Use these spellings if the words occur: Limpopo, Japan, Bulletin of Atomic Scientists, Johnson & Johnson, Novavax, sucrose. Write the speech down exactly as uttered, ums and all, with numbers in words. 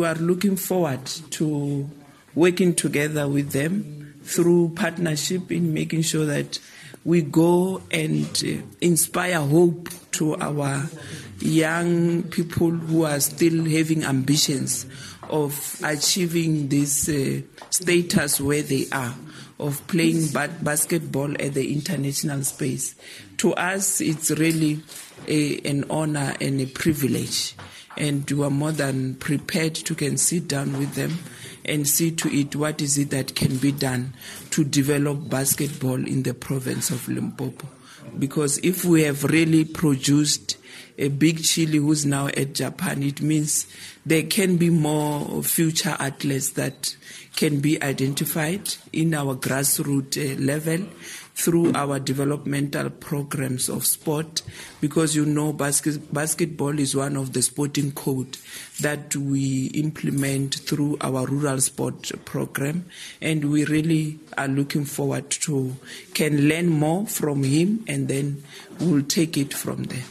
We are looking forward to working together with them through partnership in making sure that we go and inspire hope to our young people who are still having ambitions of achieving this uh, status where they are, of playing bat basketball at the international space. To us, it's really a, an honor and a privilege, and we are more than prepared to can sit down with them and see to it what is it that can be done to develop basketball in the province of Limpopo. Because if we have really produced a big Chile who's now at Japan, it means there can be more future athletes that can be identified in our grassroots level through our developmental programs of sport, because you know basket, basketball is one of the sporting code that we implement through our rural sport program, and we really are looking forward to can learn more from him, and then we'll take it from there.